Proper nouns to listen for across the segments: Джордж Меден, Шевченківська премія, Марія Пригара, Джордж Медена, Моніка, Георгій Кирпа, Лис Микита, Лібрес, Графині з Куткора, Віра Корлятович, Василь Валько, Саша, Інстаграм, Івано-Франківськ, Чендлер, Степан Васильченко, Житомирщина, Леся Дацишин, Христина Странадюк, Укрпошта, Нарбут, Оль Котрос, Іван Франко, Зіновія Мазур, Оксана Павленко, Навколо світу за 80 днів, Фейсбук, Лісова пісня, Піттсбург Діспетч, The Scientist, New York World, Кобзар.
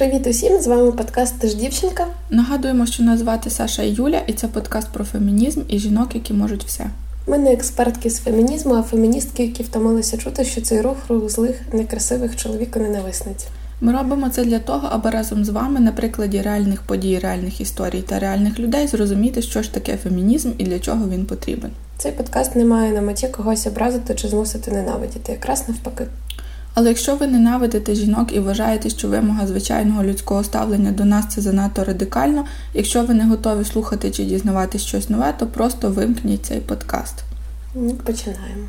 Привіт усім, з вами подкаст «Ти ж дівчинка». Нагадуємо, що нас звати Саша і Юля, і це подкаст про фемінізм і жінок, які можуть все. Ми не експертки з фемінізму, а феміністки, які втомилися чути, що цей рух злих, некрасивих чоловіконенависниць. Ми робимо це для того, аби разом з вами на прикладі реальних подій, реальних історій та реальних людей зрозуміти, що ж таке фемінізм і для чого він потрібен. Цей подкаст не має на меті когось образити чи змусити ненавидіти, якраз навпаки. Але якщо ви ненавидите жінок і вважаєте, що вимога звичайного людського ставлення до нас – це занадто радикально, якщо ви не готові слухати чи дізнаватись щось нове, то просто вимкніть цей подкаст. Починаємо.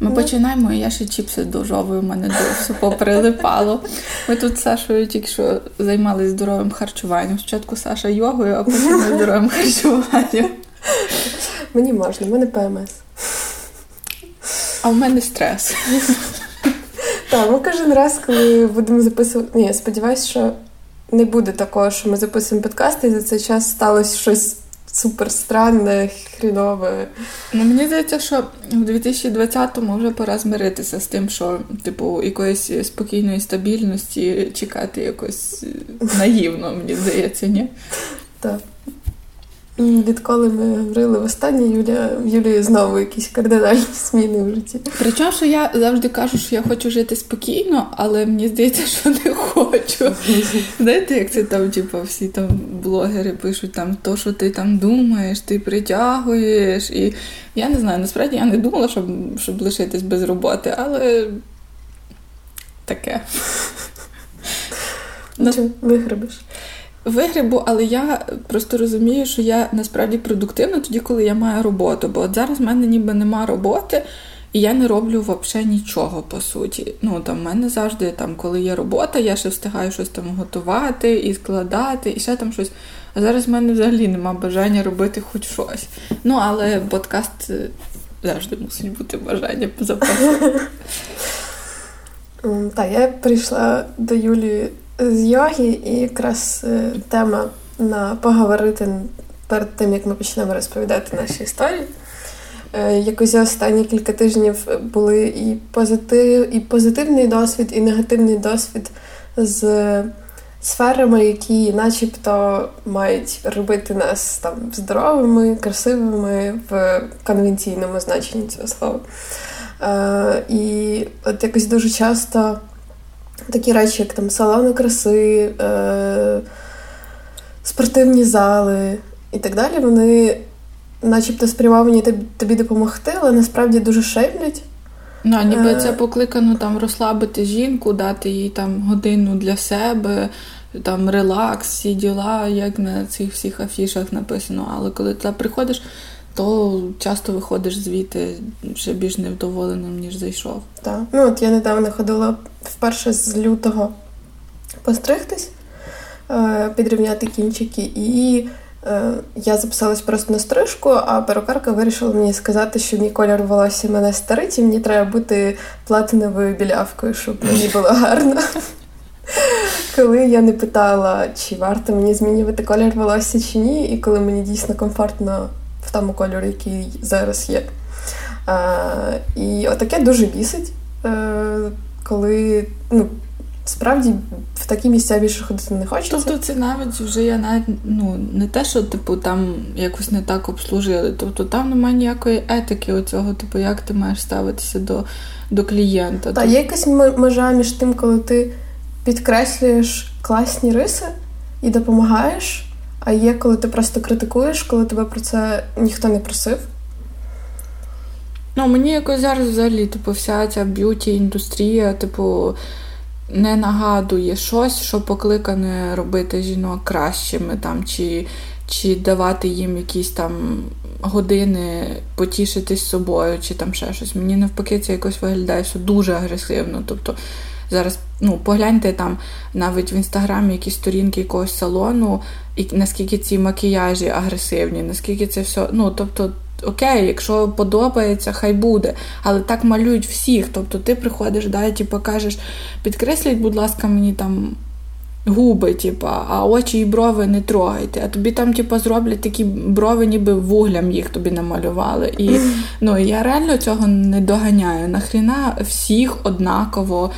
Ми починаємо, і я ще чіпси дожовую, в мене все поприлипало. Ми тут з Сашою тільки що займалися здоровим харчуванням. Спочатку Саша йогою, а потім здоровим харчуванням. Мені можна, в мене ПМС. А в мене стрес. Так, ми кожен раз, коли будемо записувати... Ні, я сподіваюся, що не буде такого, що ми записуємо подкасти, і за цей час сталося щось супер странне, хрінове. Ну, мені здається, що в 2020-му вже пора змиритися з тим, що, типу, якоїсь спокійної стабільності чекати якось наївно, мені здається, ні? Так. Відколи ми говорили в останнє, Юлія знову якісь кардинальні зміни в житті. Причому, що я завжди кажу, що я хочу жити спокійно, але мені здається, що не хочу. Знаєте, як це там, типу, всі там блогери пишуть, там, то, що ти там думаєш, ти притягуєш. І я не знаю, насправді я не думала, щоб лишитись без роботи, але таке. Чим вигребеш? Вигребу, але я просто розумію, що я насправді продуктивна тоді, коли я маю роботу, бо от зараз в мене ніби нема роботи, і я не роблю взагалі нічого, по суті. Ну, там, в мене завжди, там, коли є робота, я ще встигаю щось там готувати і складати, і ще там щось. А зараз в мене взагалі нема бажання робити хоч щось. Ну, але подкаст завжди мусить бути бажання запасити. Так, я прийшла до Юлії з йоги, і якраз тема на поговорити перед тим, як ми почнемо розповідати наші історії. Якось за останні кілька тижнів були і позитивний досвід, і негативний досвід з сферами, які начебто мають робити нас там здоровими, красивими в конвенційному значенні цього слова. І от якось дуже часто такі речі, як там салони краси, спортивні зали і так далі, вони начебто спрямовані тобі допомогти, але насправді дуже шеймлять. Ну, ніби це покликано там розслабити жінку, дати їй там годину для себе, там релакс, всі діла, як на цих всіх афішах написано. Але коли ти приходиш, то часто виходиш звідти ще більш невдоволеним, ніж зайшов. Так. Ну, от я недавно ходила вперше з лютого постригтись, підрівняти кінчики, і я записалась просто на стрижку, а перукарка вирішила мені сказати, що мій колір волосся мене старить, і мені треба бути платиновою білявкою, щоб мені було гарно. Коли я не питала, чи варто мені змінювати колір волосся чи ні, і коли мені дійсно комфортно в тому кольорі, який зараз є. І отаке дуже бісить, коли, ну, справді в такі місця більше ходити не хочеться. Тобто це навіть вже я навіть, ну, не те, що, типу, там якось не так обслужили, тобто там немає ніякої етики оцього, типу, як ти маєш ставитися до клієнта. Так, є якась межа між тим, коли ти підкреслюєш класні риси і допомагаєш, а є, коли ти просто критикуєш, коли тебе про це ніхто не просив. Ну, мені якось зараз взагалі, типу, вся ця б'юті-індустрія, типу, не нагадує щось, що покликане робити жінок кращими, там, чи давати їм якісь там години потішитись собою, чи там ще щось. Мені навпаки це якось виглядає все дуже агресивно, тобто зараз, ну, погляньте там навіть в Інстаграмі якісь сторінки якогось салону, і наскільки ці макіяжі агресивні, наскільки це все, ну, тобто, окей, якщо подобається, хай буде, але так малюють всіх, тобто ти приходиш, да, і типу, кажеш, підкресліть, будь ласка, мені там губи, типа, а очі і брови не трогайте. А тобі там, типа, зроблять такі брови, ніби вуглям їх тобі намалювали. І, ну, я реально цього не доганяю. Нахріна всіх однаково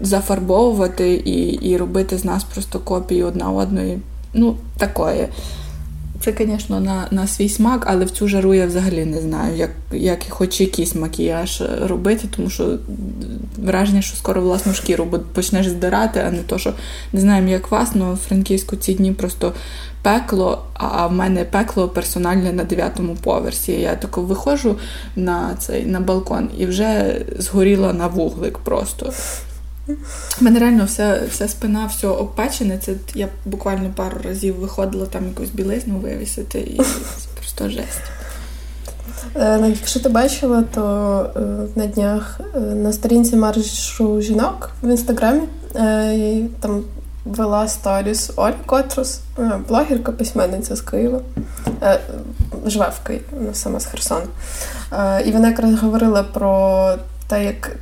зафарбовувати і робити з нас просто копії одна одної. Ну, такої. Це, звісно, на свій смак, але в цю жару я взагалі не знаю, як хоч якийсь макіяж робити, тому що враження, що скоро власну шкіру почнеш здирати, а не то, що не знаємо, як вас, але в Франківську ці дні просто пекло, а в мене пекло персональне на 9-му поверсі. Я тако виходжу на балкон і вже згоріла на вуглик просто. У мене реально вся спина, все обпечене. Це я буквально пару разів виходила там якусь білизну вивісити, і це просто жесть. Ну, якщо ти бачила, то на днях на сторінці маршу жінок в інстаграмі там вела сторіс Оль Котрос, блогерка, письменниця з Києва, живе в Києві, вона сама з Херсона. І вона якраз говорила про те, як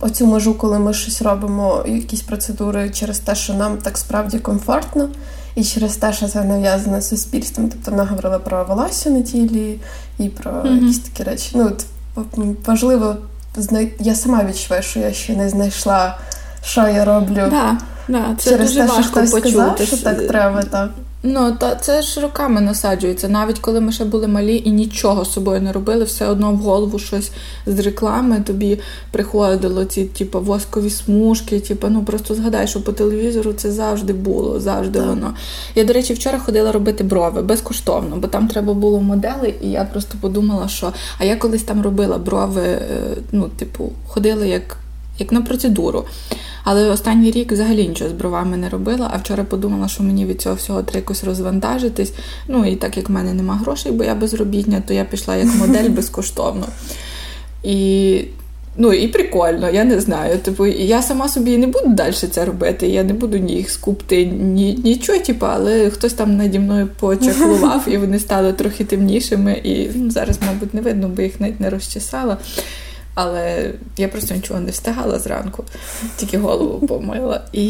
оцю межу, коли ми щось робимо, якісь процедури через те, що нам так справді комфортно, і через те, що це нав'язане суспільством. Тобто вона говорила про волосся на тілі і про якісь такі речі. Ну, важливо, я сама відчуваю, що я ще не знайшла, що я роблю. Да, це через те, що хтось сказав, що так треба, так. Ну, та це ж роками насаджується. Навіть коли ми ще були малі і нічого з собою не робили, все одно в голову щось з реклами тобі приходило, ці, типу, воскові смужки, типу, ну, просто згадай, що по телевізору це завжди було, завжди так. Воно. Я, до речі, вчора ходила робити брови, безкоштовно, бо там треба було модели, і я просто подумала, що... А я колись там робила брови, ну, типу, ходила як на процедуру. Але останній рік взагалі нічого з бровами не робила, а вчора подумала, що мені від цього всього треба якось розвантажитись. Ну, і так як в мене нема грошей, бо я безробітня, то я пішла як модель безкоштовно. І, ну, і прикольно, я не знаю. Типу, я сама собі не буду далі це робити, я не буду ні їх скупти, нічого, типу, але хтось там наді мною почаклував, і вони стали трохи темнішими, і зараз, мабуть, не видно, бо їх навіть не розчесала. Але я просто нічого не встигала зранку, тільки голову помила. І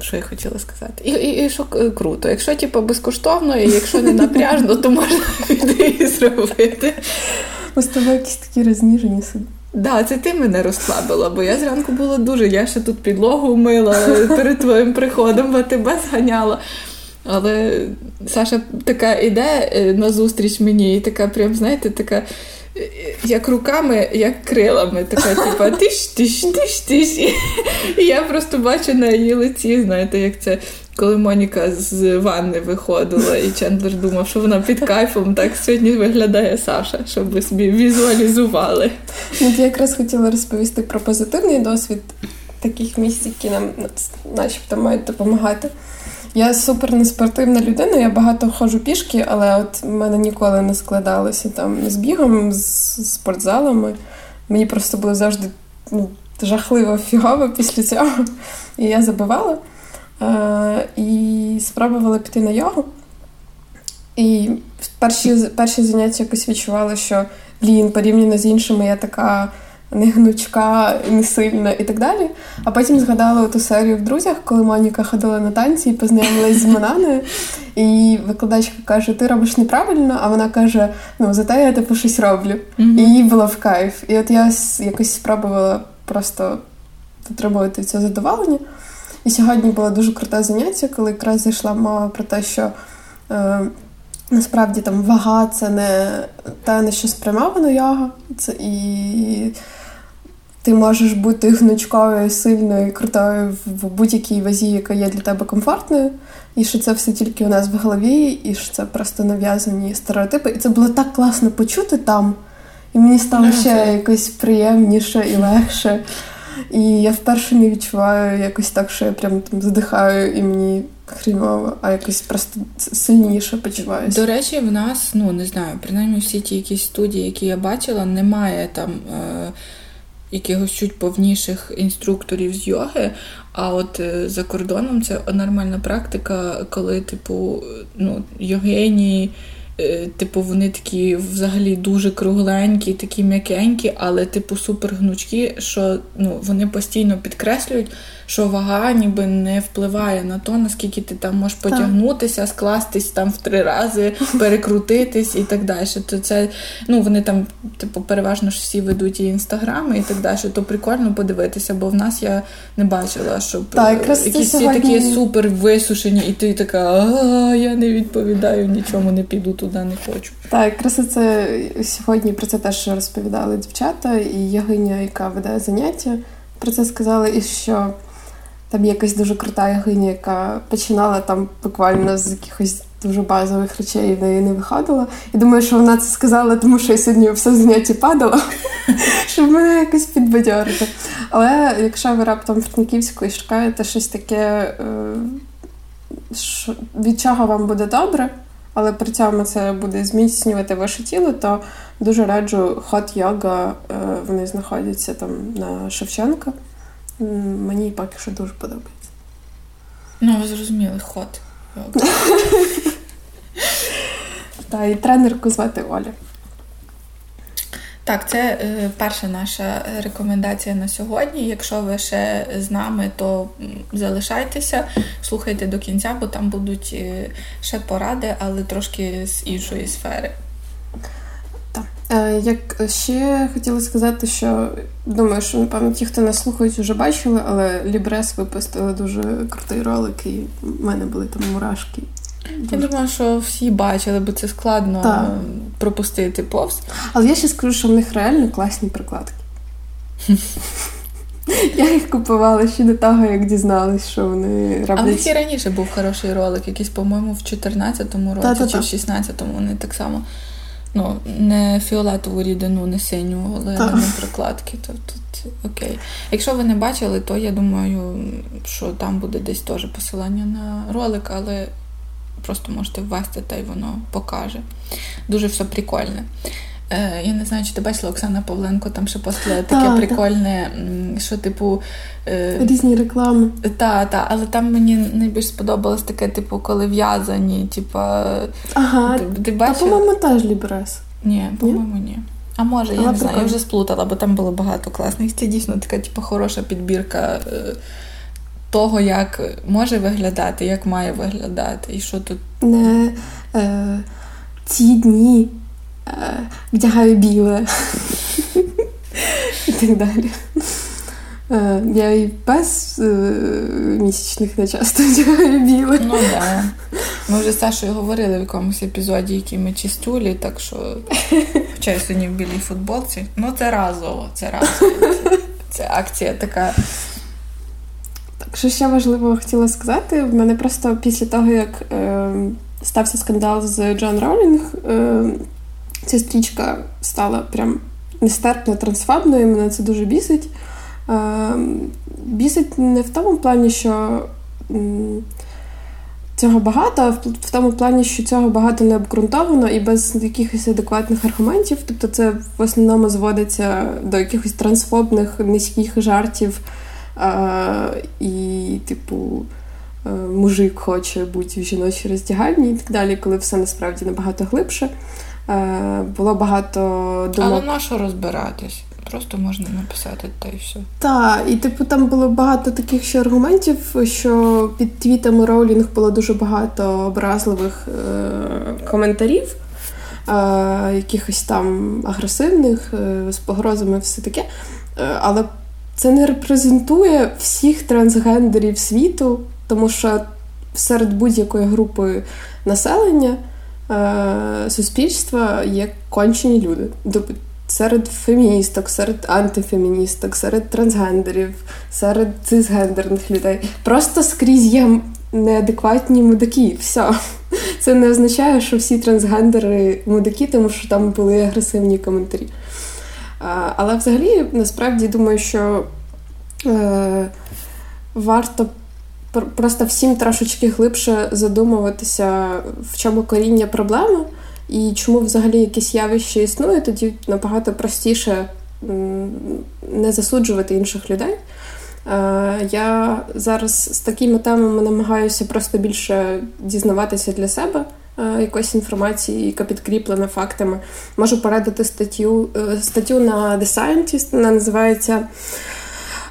що я хотіла сказати? І що круто. Якщо, типу, безкоштовно, і якщо не напряжно, то можна і зробити. Ось тебе якісь такі розніжені сидять. Да, це ти мене розслабила, бо я зранку була дуже... Я ще тут підлогу мила перед твоїм приходом, бо тебе зганяла. Але Саша така іде на зустріч мені і така прям, знаєте, така... як руками, як крилами, така, типа, тиш-тиш-тиш-тиш. І я просто бачу на її лиці, знаєте, як це, коли Моніка з ванни виходила, і Чендлер думав, що вона під кайфом, так сьогодні виглядає Саша, щоб ви собі візуалізували. Я якраз хотіла розповісти про позитивний досвід таких місць, які нам начебто мають допомагати. Я супер неспортивна людина, я багато ходжу пішки, але от в мене ніколи не складалося там з бігом, з спортзалами. Мені просто було завжди жахливо фігово після цього. І я забивала. І спробувала піти на йогу. І перші заняття якось відчувала, що блін, порівняно з іншими я така не гнучка, не сильна і так далі. А потім згадала ту серію в «Друзях», коли Моніка ходила на танці і познайомилась з Монаною. І викладачка каже, ти робиш неправильно, а вона каже, ну, зате я, типу, щось роблю. І їй було в кайф. І от я якось спробувала просто отримувати це задоволення. І сьогодні було дуже круте заняття, коли якраз зайшла мова про те, що насправді там вага – це не те, на що спрямована йога. Це і... Ти можеш бути гнучкою, сильною, крутою в будь-якій вазі, яка є для тебе комфортною. І що це все тільки у нас в голові, і що це просто нав'язані стереотипи. І це було так класно почути там. І мені стало ще якось приємніше і легше. І я вперше не відчуваю якось так, що я прям там задихаю, і мені хріново, а якось просто сильніше почуваюся. До речі, в нас, ну, не знаю, принаймні всі ті якісь студії, які я бачила, немає там... якихось чуть повніших інструкторів з йоги, а от за кордоном це нормальна практика, коли, типу, ну, йогині типу, вони такі взагалі дуже кругленькі, такі м'якенькі, але типу супергнучкі, що ну, вони постійно підкреслюють, що вага ніби не впливає на то, наскільки ти там можеш потягнутися, скластись там в 3 рази, перекрутитись і так далі. То це, ну, вони там, типу, переважно ж всі ведуть і інстаграми і так далі, то прикольно подивитися, бо в нас я не бачила, щоб якісь сьогодні... такі супер висушені, і ти така, я не відповідаю, нічому не піду туди, не хочу. Так, якраз це сьогодні про це теж розповідали дівчата, і ягиня, яка веде заняття, про це сказали, і що там якась дуже крута ягиня, яка починала там буквально з якихось дуже базових речей, в неї не виходила. І думаю, що вона це сказала, тому що я сьогодні все заняття падала, щоб мене якось підбадьорити. Але якщо ви раптом в Франківську і шукаєте щось таке, від чого вам буде добре, але при цьому це буде зміцнювати ваше тіло, то дуже раджу хот-йога, вони знаходяться там на Шевченка. Мені поки що дуже подобається. Ну, ви зрозуміли, хот-йога. Та, і тренерку звати Оля. Так, це перша наша рекомендація на сьогодні. Якщо ви ще з нами, то залишайтеся, слухайте до кінця, бо там будуть ще поради, але трошки з іншої сфери. Так. Як ще хотіла сказати, що думаю, що, напевно, ті, хто нас слухають, вже бачили, але Лібрес випустили дуже крутий ролик, і в мене були там мурашки. Я думаю, що всі бачили, бо це складно пропустити повз. Але я ще скажу, що в них реально класні прикладки. Я їх купувала ще до того, як дізналась, що вони роблять. А в них і раніше був хороший ролик, якийсь, по-моєму, в 14-му році чи в 16-му. Вони так само, ну, не фіолетову рідину, не синю, але на прикладки. То тут окей. Якщо ви не бачили, то я думаю, що там буде десь теж посилання на ролик, але просто можете ввести, та й воно покаже. Дуже все прикольне. Я не знаю, чи ти бачила, Оксана Павленко там ще послала таке прикольне, що типу... різні реклами. Та, але там мені найбільш сподобалось таке, типу, коли в'язані, типу... Ага, ти бачила? Та, по-моєму, теж Лібрес. Ні, по-моєму, ні. А може, я не знаю, я вже сплутала, бо там було багато класних. Це дійсно така, типу, хороша підбірка... того, як може виглядати, як має виглядати, і що тут... Не ці дні вдягаю біле. І так далі. Я і без місячних не часто вдягаю біле. Ну, да. Ми вже з Сашою говорили в якомусь епізоді, які ми чистюлі, так що... Хоча я сьогодні в білій футболці. Ну, це разово, це разово. Це акція така... Що ще важливо хотіла сказати, в мене просто після того, як стався скандал з Джон Роулінг, ця стрічка стала прям нестерпно трансфобною, мене це дуже бісить. Бісить не в тому плані, що цього багато, а в тому плані, що цього багато не обґрунтовано і без якихось адекватних аргументів. Тобто це в основному зводиться до якихось трансфобних низьких жартів, і, типу, мужик хоче бути в жіночій роздягальні і так далі, коли все насправді набагато глибше. Було багато думок. Але на що розбиратись? Просто можна написати та й все. Так, і, типу, там було багато таких ще аргументів, що під твітами Роулінг було дуже багато образливих коментарів, якихось там агресивних, з погрозами, все таке. Але це не репрезентує всіх трансгендерів світу, тому що серед будь-якої групи населення, суспільства є кончені люди. Серед феміністок, серед антифеміністок, серед трансгендерів, серед цисгендерних людей. Просто скрізь є неадекватні мудаки. Все. Це не означає, що всі трансгендери мудаки, тому що там були агресивні коментарі. Але взагалі, насправді, думаю, що варто просто всім трошечки глибше задумуватися, в чому коріння проблеми і чому взагалі якісь явища існує, тоді набагато простіше не засуджувати інших людей. Я зараз з такими темами намагаюся просто більше дізнаватися для себе, якоїсь інформації, яка підкріплена фактами. Можу порадити статтю на The Scientist, вона називається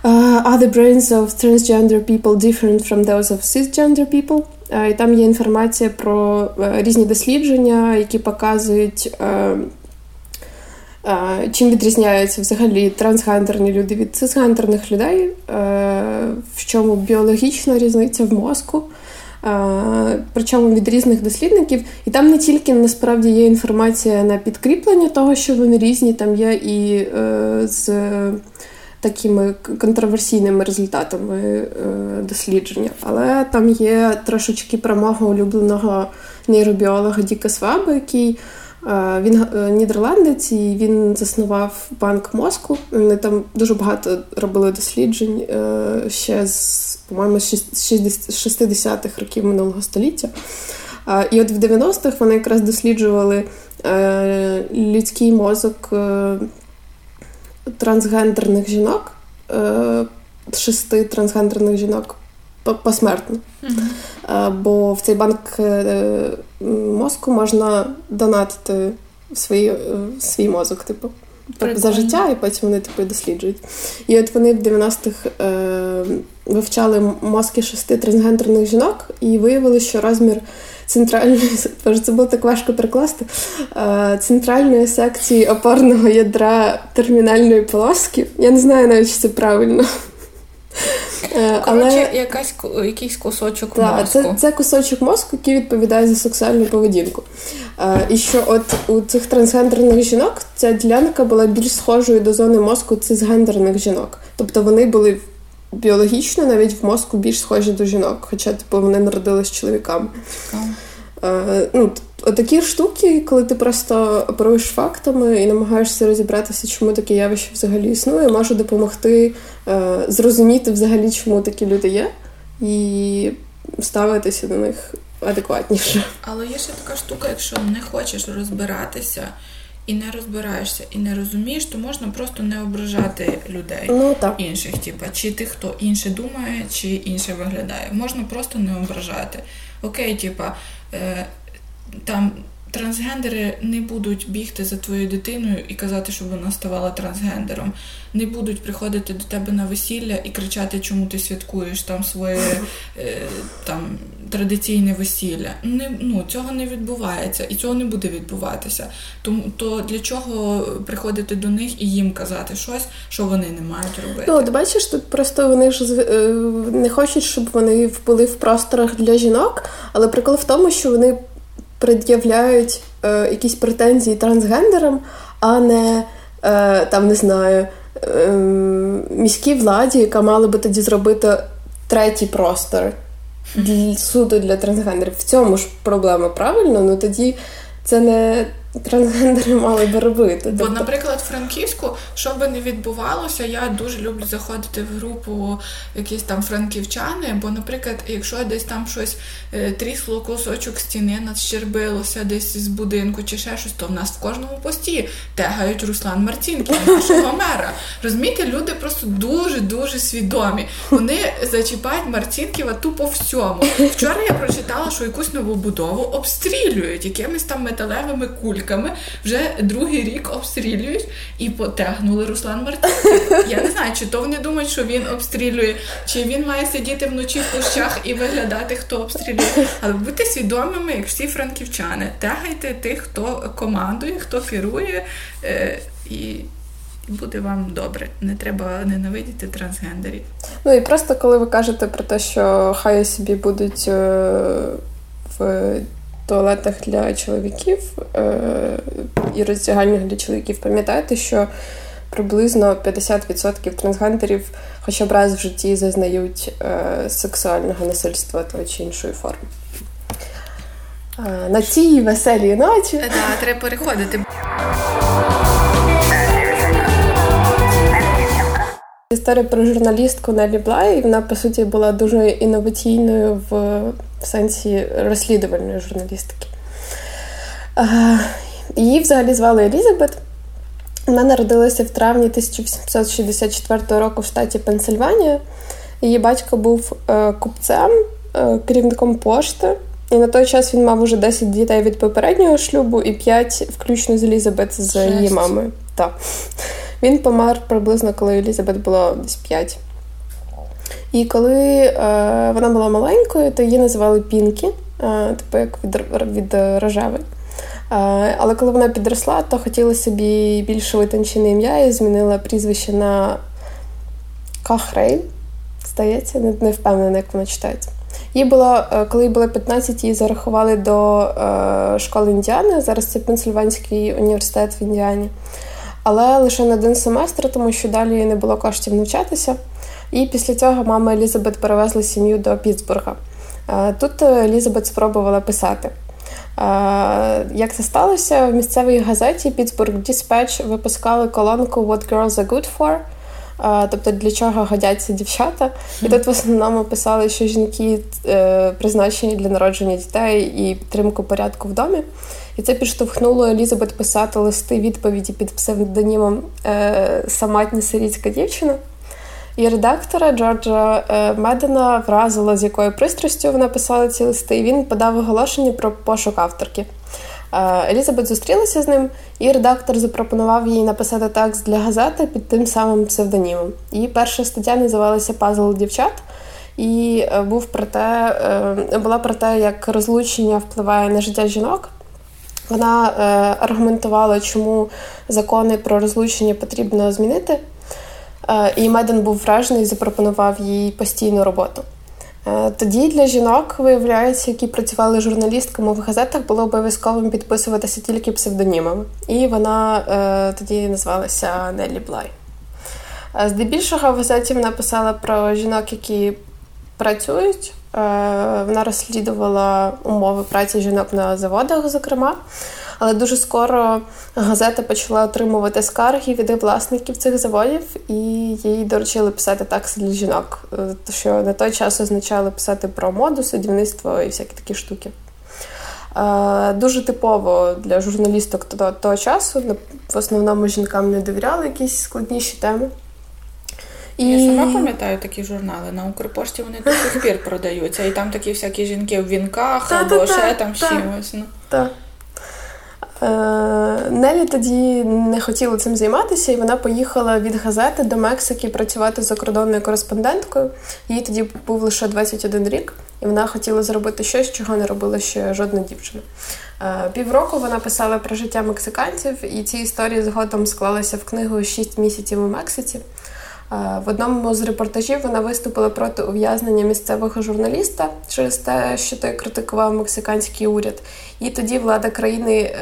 «Are the brains of transgender people different from those of cisgender people?» І там є інформація про різні дослідження, які показують, чим відрізняються взагалі трансгендерні люди від цисгендерних людей, в чому біологічна різниця в мозку, причому від різних дослідників. І там не тільки, насправді, є інформація на підкріплення того, що вони різні, там є і з такими контроверсійними результатами дослідження. Але там є трошечки про мого улюбленого нейробіолога Діка Сваби, який він нідерландець, і він заснував банк мозку. Вони там дуже багато робили досліджень ще з, по-моєму, з 60-х років минулого століття. І от в 90-х вони якраз досліджували людський мозок трансгендерних жінок, 6 трансгендерних жінок посмертно. Бо в цей банк мозку можна донатити свій мозок, типу, прикольно, за життя, і потім вони, типу, досліджують. І от вони в 90-х вивчали мозки 6 трансгендерних жінок і виявили, що розмір центральної, це було так важко перекласти, центральної секції опорного ядра термінальної полоски. Я не знаю навіть, чи це правильно. Коротше, але якийсь кусочок мозку. Це кусочок мозку, який відповідає за сексуальну поведінку. І що от у цих трансгендерних жінок ця ділянка була більш схожою до зони мозку цисгендерних жінок. Тобто вони були біологічно навіть в мозку більш схожі до жінок, хоча, типу, вони народились чоловіками. Ну, отакі штуки, коли ти просто оперуєш фактами і намагаєшся розібратися, чому таке явище взагалі існує, може допомогти зрозуміти взагалі, чому такі люди є, і ставитися до них адекватніше. Але є ще така штука, якщо не хочеш розбиратися, і не розбираєшся, і не розумієш, то можна просто не ображати людей, ну, інших, типу, чи ти хто інше думає, чи інше виглядає. Можна просто не ображати. Окей, типа, там трансгендери не будуть бігти за твоєю дитиною і казати, щоб вона ставала трансгендером. Не будуть приходити до тебе на весілля і кричати, чому ти святкуєш там своє там традиційне весілля. Цього не відбувається, і цього не буде відбуватися. Тому то для чого приходити до них і їм казати щось, що вони не мають робити? Ну, ти бачиш, тут просто вони ж не хочуть, щоб вони були в просторах для жінок, але прикол в тому, що вони пред'являють якісь претензії трансгендерам, а не там, не знаю, міській владі, яка мала би тоді зробити третій простор суду для трансгендерів. В цьому ж проблема, правильно? Ну тоді це не трансгендери мали би робити. Бо, тобто, наприклад, в Франківську, що би не відбувалося, я дуже люблю заходити в групу якісь там франківчани, бо, наприклад, якщо десь там щось трісло, кусочок стіни надщербилося десь з будинку чи ще щось, то в нас в кожному пості тегають Руслан Марцінкін, нашого мера. Розумієте, люди просто дуже-дуже свідомі. Вони зачіпають Марцінківа тупо всьому. Вчора я прочитала, що якусь новобудову обстрілюють якимись там металевими кульками. Вже другий рік обстрілюють і потягнули Руслан Мартинів. Я не знаю, чи то вони думають, що він обстрілює, чи він має сидіти вночі в кущах і виглядати, хто обстрілює. Але будьте свідомими, як всі франківчани. Тягайте тих, хто командує, хто керує, і буде вам добре. Не треба ненавидіти трансгендерів. Ну і просто коли ви кажете про те, що хай собі будуть в туалетах для чоловіків і роздягальнях для чоловіків, пам'ятайте, що приблизно 50% трансгендерів хоча б раз в житті зазнають сексуального насильства того чи іншої форми. На цій веселій ночі. Так, треба переходити. Історія про журналістку Неллі Блай, вона, по суті, була дуже інноваційною в сенсі розслідувальної журналістики. Її взагалі звали Елізабет. Вона народилася в травні 1864 року в штаті Пенсильванія. Її батько був купцем, керівником пошти, І на той час він мав уже 10 дітей від попереднього шлюбу і 5, включно з Елізабет, з її мамою. Так. Він помер приблизно, коли Елізабет була десь 5. І коли вона була маленькою, то її називали Пінкі, типу як від рожевий. Але коли вона підросла, то хотіла собі більш витончене ім'я і змінила прізвище на Кахрейн, здається, не впевнена, як вона читається. Їй було, коли їй було 15, її зарахували до школи Індіани, зараз це Пенсильванський університет в Індіані. Але лише на один семестр, тому що далі не було коштів навчатися. І після цього мама Елізабет перевезла сім'ю до Піттсбурга. Тут Елізабет спробувала писати. Як це сталося? В місцевій газеті Піттсбург Діспетч випускали колонку «What girls are good for», тобто для чого годяться дівчата. І тут в основному писали, що жінки призначені для народження дітей і підтримку порядку в домі. І це підштовхнуло Елізабет писати листи-відповіді під псевдонімом «Самотня сирітська дівчина». І редактора Джорджа Медена вразило, з якою пристрастю вона писала ці листи, і він подав оголошення про пошук авторки. Елізабет зустрілася з ним, і редактор запропонував їй написати текст для газети під тим самим псевдонімом. Її перша стаття називалася «Пазл дівчат», і була про те, як розлучення впливає на життя жінок. Вона аргументувала, чому закони про розлучення потрібно змінити, і Меден був вражений і запропонував їй постійну роботу. Тоді для жінок, виявляється, які працювали журналістками в газетах, було обов'язковим підписуватися тільки псевдонімами. І вона тоді назвалася Неллі Блай. Здебільшого в газеті вона писала про жінок, які працюють. Вона розслідувала умови праці жінок на заводах, зокрема. Але дуже скоро газета почала отримувати скарги від власників цих заводів, і їй доручили писати тексти для жінок, що на той час означало писати про моду, садівництво і всякі такі штуки. Дуже типово для журналісток того часу, в основному жінкам не довіряли якісь складніші теми. Я сама пам'ятаю такі журнали, на Укрпошті вони до сих пір продаються, і там такі всякі жінки в вінках або ще там чимось. Так. Неллі тоді не хотіла цим займатися, і вона поїхала від газети до Мексики працювати закордонною кореспонденткою. Їй тоді був лише 21 рік, і вона хотіла зробити щось, чого не робила ще жодна дівчина. Півроку вона писала про життя мексиканців, і ці історії згодом склалися в книгу «6 місяців у Мексиці». В одному з репортажів вона виступила проти ув'язнення місцевого журналіста через те, що той критикував мексиканський уряд. І тоді влада країни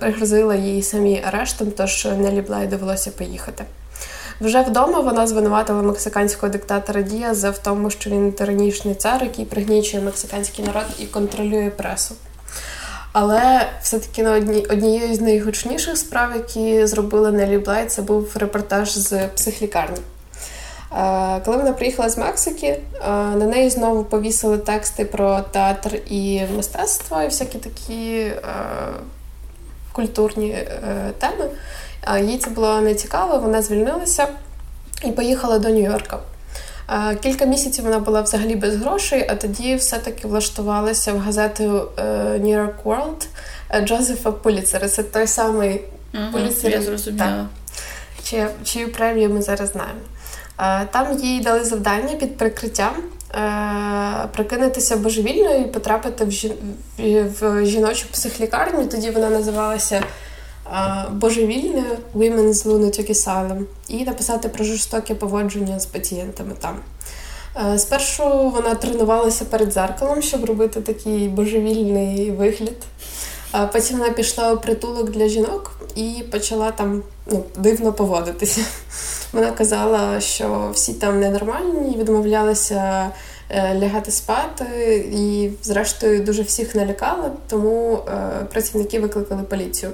пригрозила їй самі арештом, тож Неллі Блай довелося поїхати. Вже вдома вона звинуватила мексиканського диктатора Діаза в тому, що він тиранічний цар, який пригнічує мексиканський народ і контролює пресу. Але все-таки однією з найгучніших справ, які зробила Неллі Блай, це був репортаж з психлікарні. Коли вона приїхала з Мексики, на неї знову повісили тексти про театр і мистецтво, і всякі такі культурні теми. Їй це було нецікаво, вона звільнилася і поїхала до Нью-Йорка. Кілька місяців вона була взагалі без грошей, а тоді все-таки влаштувалася в газету New York World Джозефа Пуліцера. Це той самий Пуліцер. Я зрозуміла. Чию премію ми зараз знаємо. Там їй дали завдання під прикриттям прикинутися божевільною і потрапити в жіночу психлікарню. Тоді вона називалася «Божевільне Women's Lunatic Asylum» і написати про жорстоке поводження з пацієнтами там. Спершу вона тренувалася перед дзеркалом, щоб робити такий божевільний вигляд. Потім вона пішла у притулок для жінок і почала там дивно поводитися. Вона казала, що всі там ненормальні, відмовлялися лягати спати і, зрештою, дуже всіх налякала, тому працівники викликали поліцію.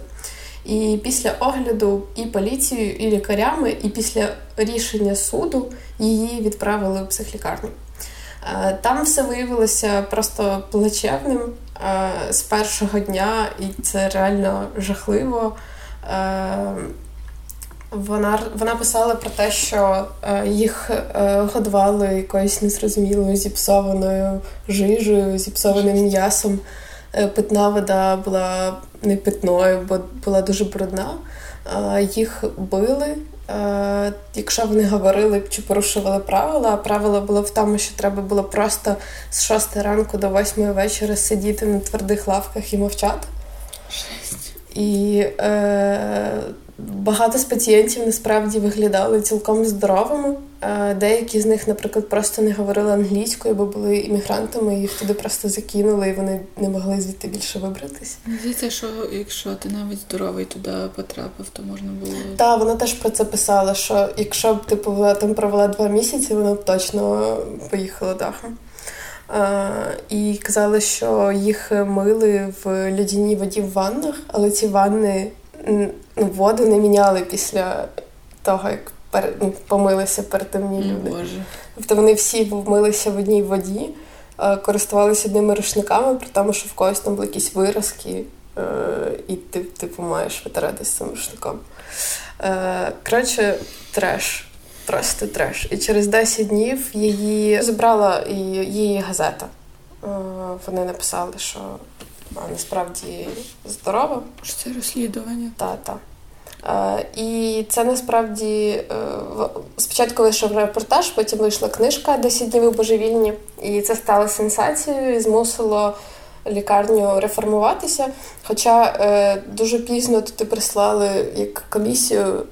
І після огляду і поліцією, і лікарями, і після рішення суду її відправили у психлікарню. Там все виявилося просто плачевним з першого дня, і це реально жахливо. Вона писала про те, що їх годували якоюсь незрозумілою зіпсованою жижею, зіпсованим м'ясом. Питна вода була не питною, бо була дуже брудна. Їх били, якщо вони говорили чи порушували правила, а правило було в тому, що треба було просто з 6 ранку до 8 вечора сидіти на твердих лавках і мовчати. Жесть. І багато з пацієнтів насправді виглядали цілком здоровими. Деякі з них, наприклад, просто не говорили англійською, бо були іммігрантами, їх туди просто закинули, і вони не могли звідти більше вибратися. Здається, що якщо ти навіть здоровий туди потрапив, то можна було... Так, вона теж про це писала, що якщо б ти там провела 2 місяці, вона б точно поїхала дахом. І казали, що їх мили в льодяній воді в ваннах, але ці ванни... воду не міняли після того, як помилися перетемні люди. Боже. Тобто вони всі вмилися в одній воді, користувалися одними рушниками, при тому, що в когось там були якісь виразки, і ти типу маєш витиратись цим рушником. Коротше, треш. Просто треш. І через 10 днів її забрала і її газета. Вони написали, що вона насправді здорова. Що це розслідування? Так. І це насправді... Спочатку вийшов репортаж, потім вийшла книжка «Десять днів у божевільні». І це стало сенсацією і змусило лікарню реформуватися. Хоча дуже пізно туди прислали як комісію,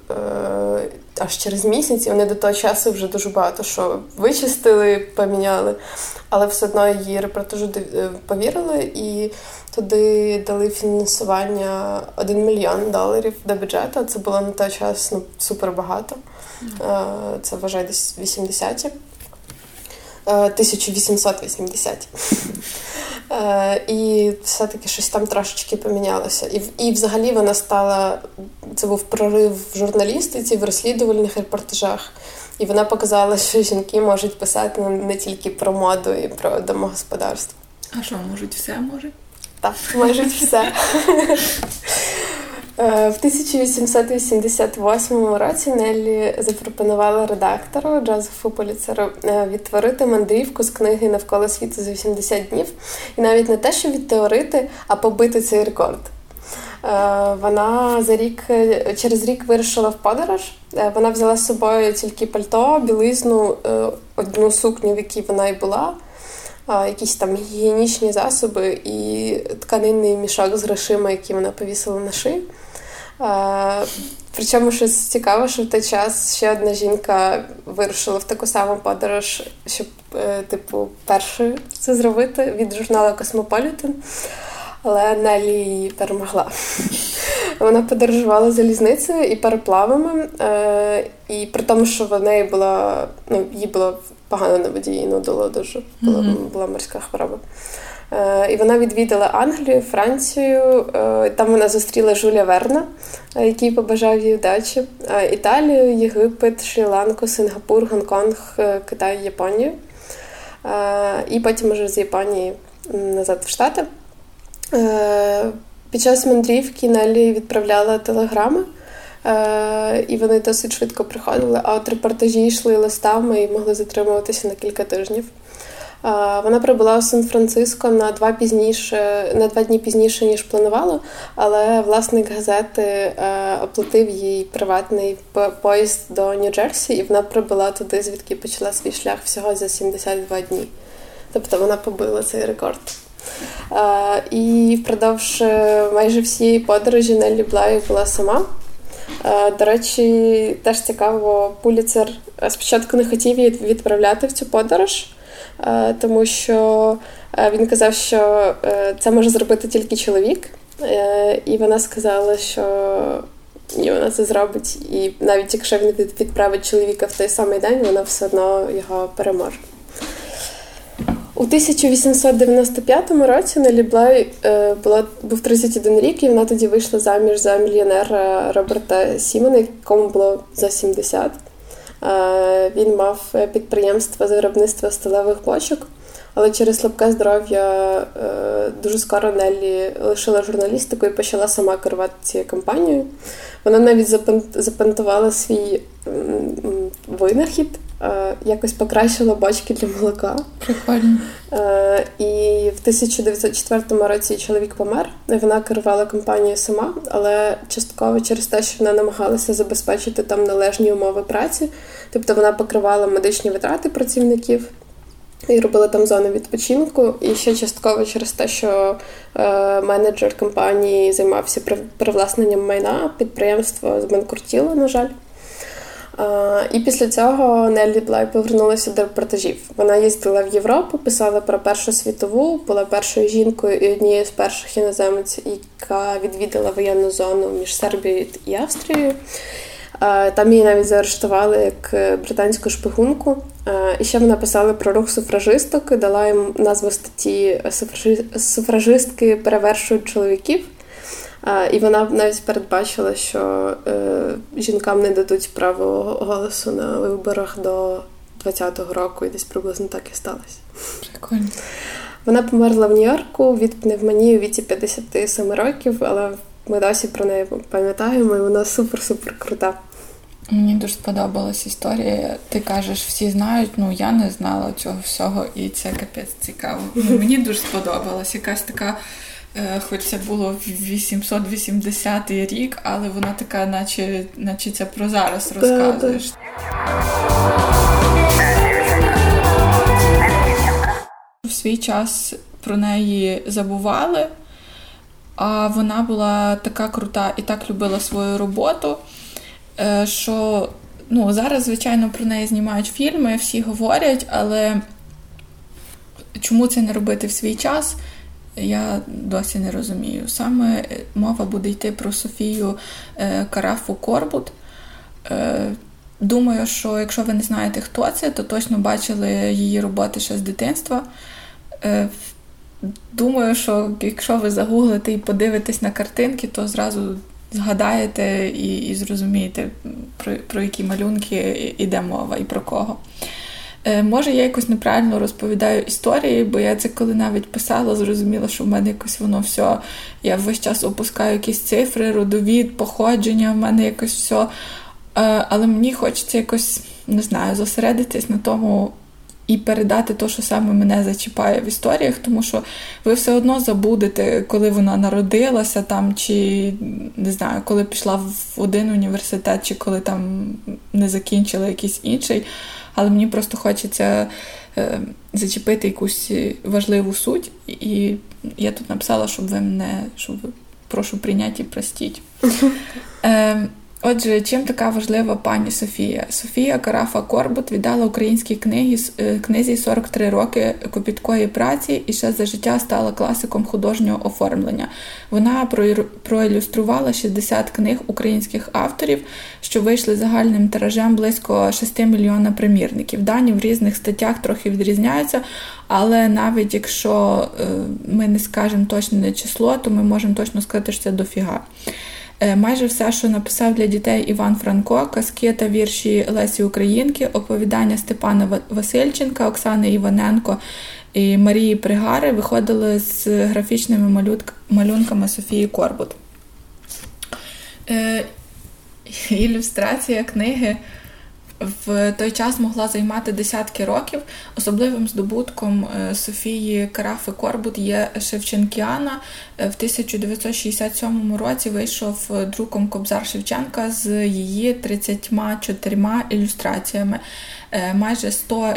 аж через місяць, і вони до того часу вже дуже багато що вичистили, поміняли. Але все одно її репортажу повірили, і туди дали фінансування $1 мільйон до бюджету. Це було на той час супербагато. Це, вважаю, десь 80-ті. 1880. І все-таки щось там трошечки помінялося. І взагалі вона стала... Це був прорив в журналістиці, в розслідувальних репортажах. І вона показала, що жінки можуть писати не тільки про моду і про домогосподарство. А що, можуть все, може? Так, можуть все. В 1888 році Неллі запропонувала редактору Джозефу Пуліцеру відтворити мандрівку з книги «Навколо світу за 80 днів». І навіть не те, що відтворити, а побити цей рекорд. Вона через рік вирішила в подорож. Вона взяла з собою тільки пальто, білизну, одну сукню, в якій вона і була, якісь там гігієнічні засоби і тканинний мішок з грошима, які вона повісила на шию. Причому, що цікаво, що в той час ще одна жінка вирушила в таку саму подорож, щоб, першою це зробити, від журналу «Космополітен». Але Неллі її перемогла. Вона подорожувала залізницею і пароплавами, і при тому, що в неї була, їй було погано на воді, їй нудило дуже, була морська хвороба. І вона відвідала Англію, Францію, там вона зустріла Жуля Верна, який побажав їй удачі, Італію, Єгипет, Шрі-Ланку, Сингапур, Гонконг, Китай, Японію. І потім уже з Японії назад в Штати. Під час мандрівки Неллі відправляла телеграми, і вони досить швидко приходили, а от репортажі йшли листами і могли затримуватися на кілька тижнів. Вона прибула у Сан-Франциско на 2 дні пізніше, ніж планувала, але власник газети оплатив їй приватний поїзд до Нью-Джерсі, і вона прибула туди, звідки почала свій шлях всього за 72 дні. Тобто вона побила цей рекорд. І впродовж майже всієї подорожі Неллі Блай була сама. До речі, теж цікаво, Пуліцер спочатку не хотів її відправляти в цю подорож, тому що він казав, що це може зробити тільки чоловік. І вона сказала, що ні, вона це зробить. І навіть якщо він відправить чоловіка в той самий день, вона все одно його переможе. У 1895 році Неллі Блай був 31 рік, і вона тоді вийшла заміж за мільйонера Роберта Сімона, якому було за 70. Він мав підприємство з виробництва сталевих бочок. Але через слабке здоров'я дуже скоро Неллі лишила журналістику і почала сама керувати цією кампанією. Вона навіть запатентувала свій винахід, якось покращила бочки для молока. Прикольно. І в 1904 році чоловік помер, вона керувала компанією сама, але частково через те, що вона намагалася забезпечити там належні умови праці. Тобто вона покривала медичні витрати працівників і робила там зону відпочинку. І ще частково через те, що менеджер компанії займався привласненням майна, підприємство збанкрутіло, на жаль. І після цього Неллі Блай повернулася до репортажів. Вона їздила в Європу, писала про Першу світову, була першою жінкою і однією з перших іноземець, яка відвідала воєнну зону між Сербією і Австрією. Там її навіть заарештували як британську шпигунку. І ще вона писала про рух суфражисток і дала їм назву статті «Суфражистки перевершують чоловіків». І вона навіть передбачила, що жінкам не дадуть право голосу на виборах до 20-го року, і десь приблизно так і сталося. Прикольно. Вона померла в Нью-Йорку від пневмонії у віці 57 років, але ми досі про неї пам'ятаємо, і вона супер-супер крута. Мені дуже сподобалась історія. Ти кажеш, всі знають, ну я не знала цього всього, і це капець цікаво. Мені дуже сподобалась якась така, хоч це було 880 рік, але вона така, наче це про зараз розказуєш. В свій час про неї забували, а вона була така крута і так любила свою роботу, що ну, зараз, звичайно, про неї знімають фільми, всі говорять, але чому це не робити в свій час? Я досі не розумію. Саме мова буде йти про Софію Караффу-Корбут. Думаю, що якщо ви не знаєте, хто це, то точно бачили її роботи ще з дитинства. Думаю, що якщо ви загуглите і подивитесь на картинки, то зразу згадаєте і зрозумієте, про які малюнки йде мова і про кого. Може, я якось неправильно розповідаю історії, бо я це коли навіть писала, зрозуміла, що в мене якось воно все, я весь час опускаю якісь цифри, родовід, походження, в мене якось все. Але мені хочеться якось, не знаю, зосередитись на тому і передати те, що саме мене зачіпає в історіях, тому що ви все одно забудете, коли вона народилася там, чи, не знаю, коли пішла в один університет, чи коли там не закінчила якийсь інший. Але мені просто хочеться зачепити якусь важливу суть. І я тут написала, щоб прошу прийняти і простіть. Отже, чим така важлива пані Софія? Софія Караффа-Корбут віддала українській книзі 43 роки копіткої праці і ще за життя стала класиком художнього оформлення. Вона проілюструвала 60 книг українських авторів, що вийшли загальним тиражем близько 6 мільйона примірників. Дані в різних статтях трохи відрізняються, але навіть якщо ми не скажемо точне число, то ми можемо точно сказати, що це дофіга. Майже все, що написав для дітей Іван Франко, казки та вірші Лесі Українки, оповідання Степана Васильченка, Оксани Іваненко і Марії Пригари виходили з графічними малюнками Софії Корбут. Ілюстрація книги в той час могла займати десятки років. Особливим здобутком Софії Караффи-Корбут є Шевченкіана. В 1967 році вийшов друком Кобзар Шевченка з її 34 ілюстраціями. Майже 100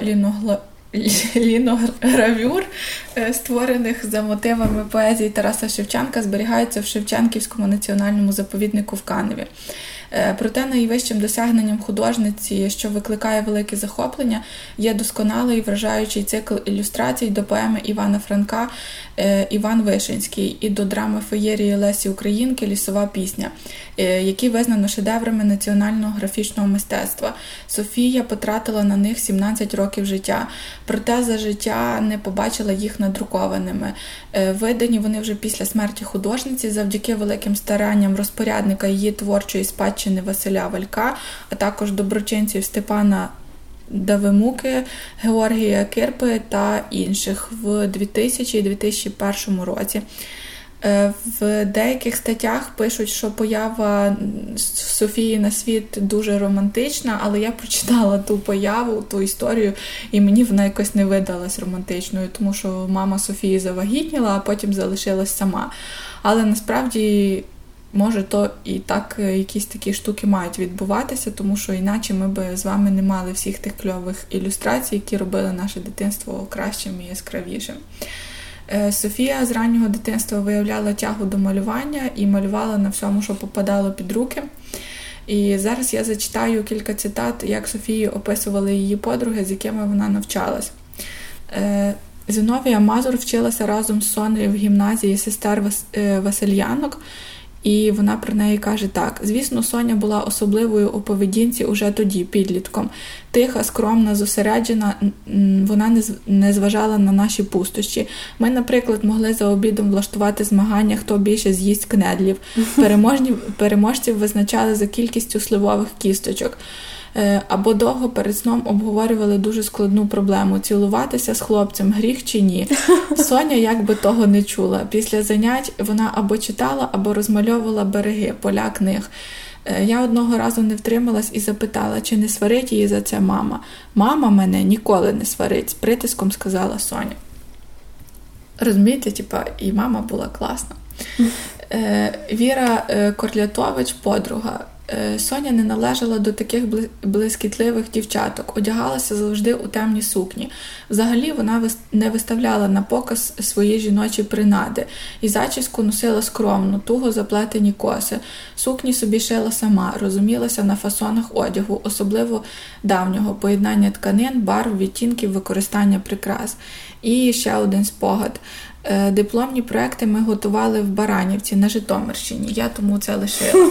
ліногравюр, створених за мотивами поезії Тараса Шевченка, зберігаються в Шевченківському національному заповіднику в Каневі. Проте найвищим досягненням художниці, що викликає велике захоплення, є досконалий і вражаючий цикл ілюстрацій до поеми Івана Франка «Іван Вишинський» і до драми феєрії Лесі Українки «Лісова пісня», які визнано шедеврами національного графічного мистецтва. Софія потратила на них 17 років життя, проте за життя не побачила їх надрукованими. Видані вони вже після смерті художниці завдяки великим старанням розпорядника її творчої спадщини Василя Валька, а також доброчинців Степана Дави муки Георгія Кирпи та інших в 2000 і 2001 році. В деяких статтях пишуть, що поява Софії на світ дуже романтична, але я прочитала ту появу, ту історію, і мені вона якось не видалась романтичною, тому що мама Софії завагітніла, а потім залишилась сама. Але насправді, може, то і так якісь такі штуки мають відбуватися, тому що іначе ми би з вами не мали всіх тих кльових ілюстрацій, які робили наше дитинство кращим і яскравішим. Софія з раннього дитинства виявляла тягу до малювання і малювала на всьому, що попадало під руки. І зараз я зачитаю кілька цитат, як Софії описували її подруги, з якими вона навчалась. Зіновія Мазур вчилася разом з Сонею в гімназії сестер Васильянок, і вона про неї каже так. Звісно, Соня була особливою у поведінці уже тоді, підлітком. Тиха, скромна, зосереджена, вона не зважала на наші пустощі. Ми, наприклад, могли за обідом влаштувати змагання, хто більше з'їсть кнедлів. Переможців визначали за кількістю сливових кісточок. Або довго перед сном обговорювали дуже складну проблему – цілуватися з хлопцем, гріх чи ні. Соня якби того не чула. Після занять вона або читала, або розмальовувала береги, поля книг. Я одного разу не втрималась і запитала, чи не сварить її за це мама. «Мама мене ніколи не сварить», – з притиском сказала Соня. Розумієте, і мама була класна. Віра Корлятович, подруга. Соня не належала до таких блискітливих дівчаток, одягалася завжди у темні сукні. Взагалі вона не виставляла на показ свої жіночі принади. І зачіску носила скромно, туго заплетені коси. Сукні собі шила сама, розумілася на фасонах одягу, особливо давнього, поєднання тканин, барв, відтінків, використання прикрас. І ще один спогад. Дипломні проекти ми готували в Баранівці на Житомирщині. Я тому це лишила.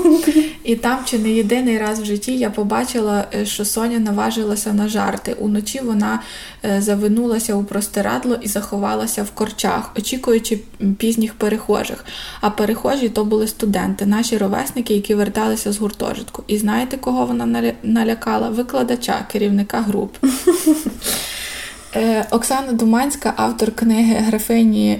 І там чи не єдиний раз в житті я побачила, що Соня наважилася на жарти. Уночі вона завинулася у простирадло і заховалася в корчах, очікуючи пізніх перехожих. А перехожі то були студенти, наші ровесники, які верталися з гуртожитку. І знаєте, кого вона налякала? Викладача, керівника групи. Оксана Думанська, автор книги «Графині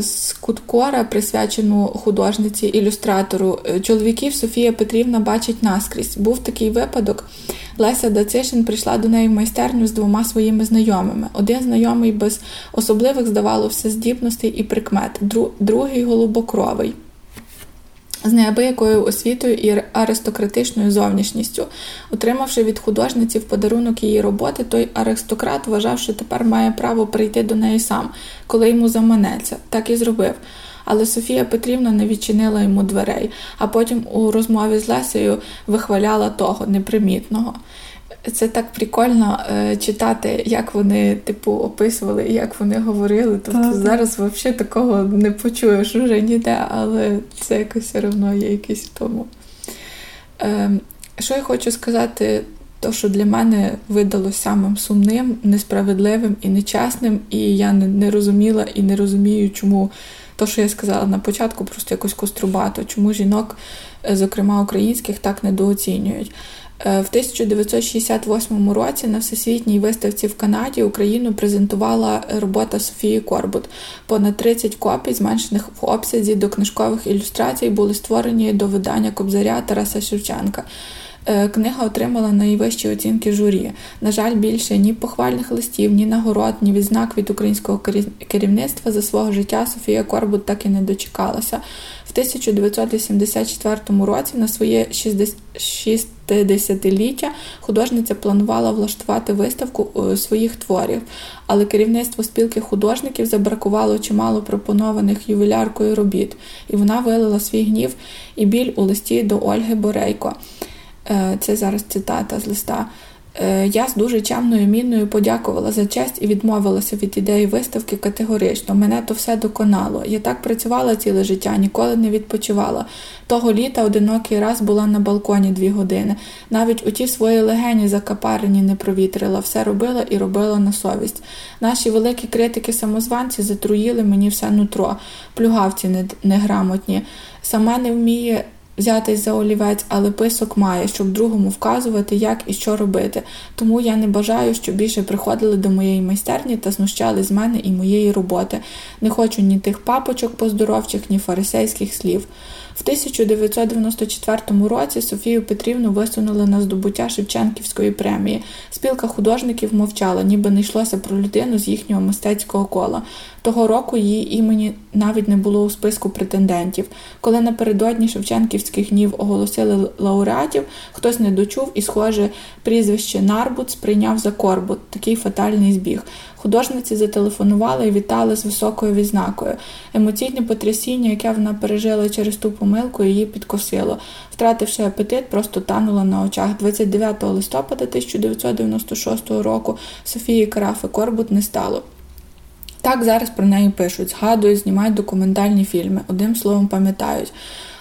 з Куткора», присвячену художниці-ілюстратору. Чоловіків Софія Петрівна бачить наскрізь. Був такий випадок. Леся Дацишин прийшла до неї в майстерню з двома своїми знайомими. Один знайомий без особливих, здавалося, здібностей і прикмет. Другий – голубокровий, з неабиякою освітою і аристократичною зовнішністю. Отримавши від художниці в подарунок її роботи, той аристократ вважав, що тепер має право прийти до неї сам, коли йому заманеться. Так і зробив. Але Софія Петрівна не відчинила йому дверей, а потім у розмові з Лесею вихваляла того непримітного. Це так прикольно читати, як вони, описували, як вони говорили. Тобто зараз взагалі такого не почуєш уже ніде, але це якось все одно є якийсь в тому. Що я хочу сказати, то, що для мене видалось самим сумним, несправедливим і нечесним, і я не розуміла і не розумію, чому то, що я сказала на початку, просто якось кострубато, чому жінок, зокрема українських, так недооцінюють. В 1968 році на всесвітній виставці в Канаді Україну презентувала робота Софії Корбут. Понад 30 копій, зменшених в обсязі до книжкових ілюстрацій, були створені до видання «Кобзаря» Тараса Шевченка. Книга отримала найвищі оцінки журі. На жаль, більше ні похвальних листів, ні нагород, ні відзнак від українського керівництва за свого життя Софія Корбут так і не дочекалася. В 1984 році на своє 60-ліття художниця планувала влаштувати виставку своїх творів, але керівництво спілки художників забракувало чимало пропонованих ювіляркою робіт, і вона вилила свій гнів і біль у листі до Ольги Борейко. Це зараз цитата з листа. «Я з дуже чемною міною подякувала за честь і відмовилася від ідеї виставки категорично. Мене то все доконало. Я так працювала ціле життя, ніколи не відпочивала. Того літа одинокий раз була на балконі 2 години. Навіть у ті свої легені закапарені не провітрила. Все робила і робила на совість. Наші великі критики-самозванці затруїли мені все нутро. Плюгавці неграмотні. Сама не вміє взятись за олівець, але писок має, щоб другому вказувати, як і що робити. Тому я не бажаю, щоб більше приходили до моєї майстерні та знущали з мене і моєї роботи. Не хочу ні тих папочок поздоровчих, ні фарисейських слів. В 1994 році Софію Петрівну висунули на здобуття Шевченківської премії. Спілка художників мовчала, ніби не йшлося про людину з їхнього мистецького кола. Того року її імені навіть не було у списку претендентів. Коли напередодні Шевченківських днів оголосили лауреатів, хтось не дочув і, схоже, прізвище Нарбут сприйняв за Корбут. Такий фатальний збіг. Художниці зателефонували і вітали з високою відзнакою. Емоційне потрясіння, яке вона пережила через ту помилку, її підкосило. Втративши апетит, просто танула на очах. 29 листопада 1996 року Софії Караффи-Корбут не стало. Так зараз про неї пишуть, згадують, знімають документальні фільми, одним словом пам'ятають.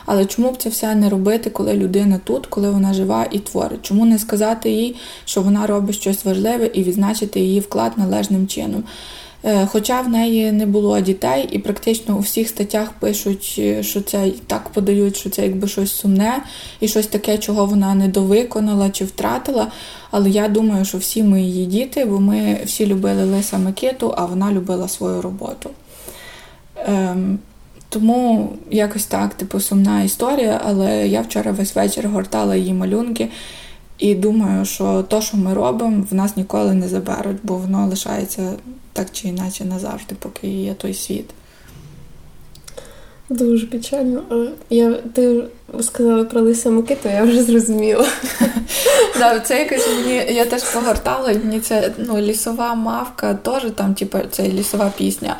Але чому б це все не робити, коли людина тут, коли вона жива і творить? Чому не сказати їй, що вона робить щось важливе і відзначити її вклад належним чином? Хоча в неї не було дітей, і практично у всіх статтях пишуть, що це так подають, що це якби щось сумне, і щось таке, чого вона недовиконала чи втратила. Але я думаю, що всі ми її діти, бо ми всі любили Лиса Микиту, а вона любила свою роботу. Тому якось так, сумна історія, але я вчора весь вечір гортала її малюнки і думаю, що то, що ми робимо, в нас ніколи не заберуть, бо воно лишається так чи іначе назавжди, поки є той світ. Дуже печально. Ти сказала про Лиса Микиту, я вже зрозуміла. Так, це якось мені, я теж погортала, мені це, лісова мавка, теж там, це лісова пісня,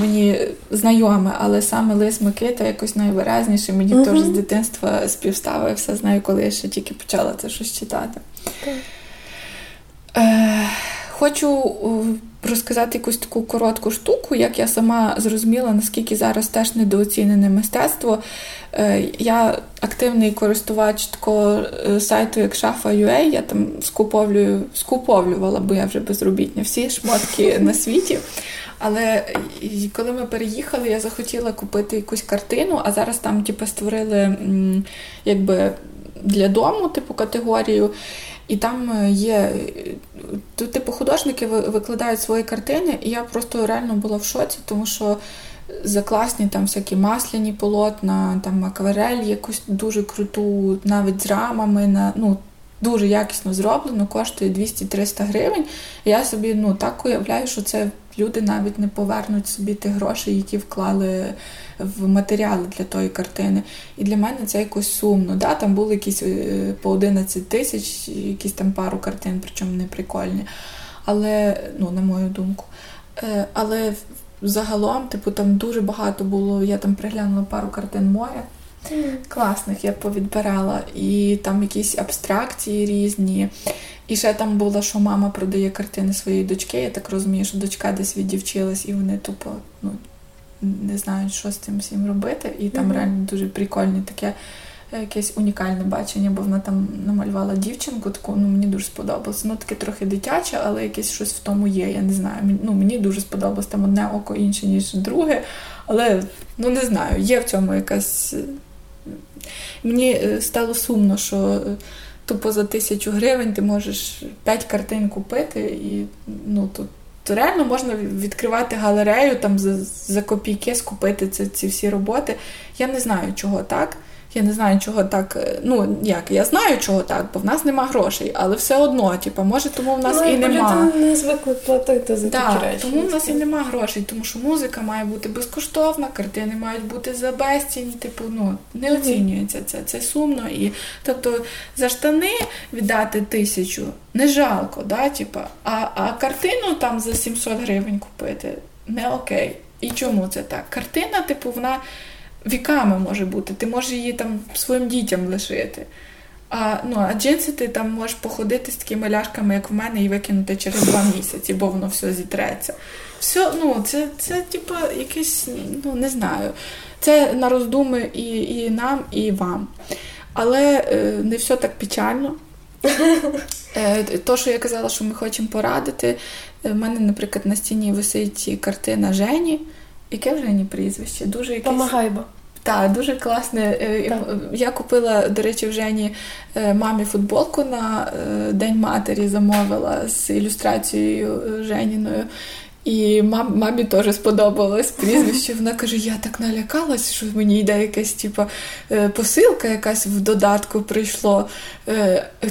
мені знайоме, але саме Лис Микита якось найвиразніше, мені теж з дитинства співставився з нею, коли я ще тільки почала це щось читати. Хочу розказати якусь таку коротку штуку, як я сама зрозуміла, наскільки зараз теж недооцінене мистецтво. Я активний користувач такого сайту, як Шафа.ua, я там скуповлювала, бо я вже безробітня, всі шмотки на світі. Але коли ми переїхали, я захотіла купити якусь картину, а зараз там створили для дому категорію. І там є, художники викладають свої картини, і я просто реально була в шоці, тому що за класні там всякі масляні полотна, там акварель якусь дуже круту, навіть з рамами, дуже якісно зроблено, коштує 200-300 гривень. Я собі, так уявляю, що це люди навіть не повернуть собі ті гроші, які вклали в матеріали для тої картини. І для мене це якось сумно. Да? Там були якісь по 11 тисяч, якісь там пару картин, причому не прикольні. Але, на мою думку. Але загалом, там дуже багато було, я там приглянула пару картин моря, класних я повідбирала, і там якісь абстракції різні. І ще там було, що мама продає картини своєї дочки, я так розумію, що дочка десь віддівчилась, і вони не знають, що з цим всім робити. І там реально дуже прикольне таке якесь унікальне бачення, бо вона там намалювала дівчинку, мені дуже сподобалось. Таке трохи дитяче, але якесь щось в тому є, я не знаю. Мені дуже сподобалось, там одне око інше, ніж друге, але, не знаю, є в цьому якась... Мені стало сумно, що за 1000 гривень ти можеш 5 картин купити, і, то реально можна відкривати галерею, там за копійки скупити ці всі роботи. Я не знаю, чого так. Я не знаю, чого так, я знаю, чого так, бо в нас нема грошей, але все одно, може, тому в нас і нема. Люди не звикли платити за такі речі. Тому в нас і нема грошей, тому що музика має бути безкоштовна, картини мають бути за безцінь, не оцінюється це сумно. І, за штани віддати 1000 не жалко, да, а картину там за 700 гривень купити не окей. І чому це так? Картина, вона... віками може бути, ти можеш її своїм дітям лишити. А джинси ти можеш походити з такими ляшками, як в мене, і викинути через 2 місяці, бо воно все зітреться. Все, якесь, не знаю. Це на роздуми і нам, і вам. Але не все так печально. То, що я казала, що ми хочемо порадити, в мене, наприклад, на стіні висить картина Жені. Яке в Жені прізвище? Помагайба. Так, дуже класне. Я купила, до речі, в Жені мамі футболку на День матері, замовила з ілюстрацією Женіною. І мамі теж сподобалось прізвище. Вона каже, я так налякалась, що мені йде якась типа посилка якась в додатку прийшло.